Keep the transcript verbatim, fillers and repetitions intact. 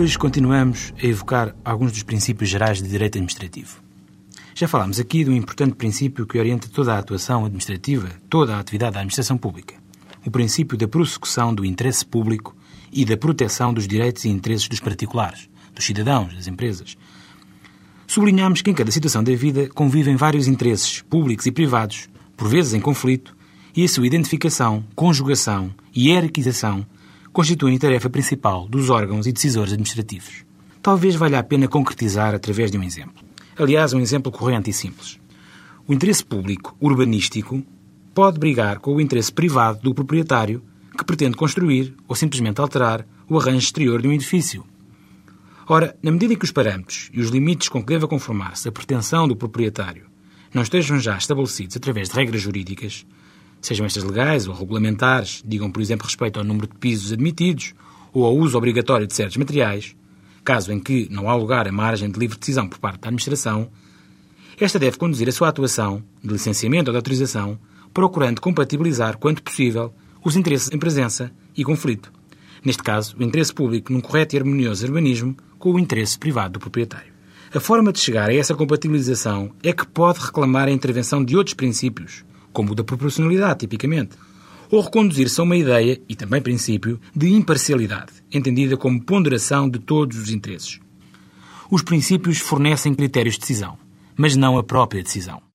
Hoje continuamos a evocar alguns dos princípios gerais de direito administrativo. Já falámos aqui de um importante princípio que orienta toda a atuação administrativa, toda a atividade da administração pública, o princípio da prossecução do interesse público e da proteção dos direitos e interesses dos particulares, dos cidadãos, das empresas. Sublinhámos que em cada situação da vida convivem vários interesses, públicos e privados, por vezes em conflito, e a sua identificação, conjugação e hierarquização constituem a tarefa principal dos órgãos e decisores administrativos. Talvez valha a pena concretizar através de um exemplo. Aliás, um exemplo corrente e simples. O interesse público urbanístico pode brigar com o interesse privado do proprietário que pretende construir ou simplesmente alterar o arranjo exterior de um edifício. Ora, na medida em que os parâmetros e os limites com que deva conformar-se a pretensão do proprietário não estejam já estabelecidos através de regras jurídicas, sejam estas legais ou regulamentares, digam, por exemplo, respeito ao número de pisos admitidos ou ao uso obrigatório de certos materiais, caso em que não há lugar a margem de livre decisão por parte da administração, esta deve conduzir a sua atuação, de licenciamento ou de autorização, procurando compatibilizar, quanto possível, os interesses em presença e conflito. Neste caso, o interesse público num correto e harmonioso urbanismo com o interesse privado do proprietário. A forma de chegar a essa compatibilização é que pode reclamar a intervenção de outros princípios, como o da proporcionalidade, tipicamente, ou reconduzir-se a uma ideia, e também princípio, de imparcialidade, entendida como ponderação de todos os interesses. Os princípios fornecem critérios de decisão, mas não a própria decisão.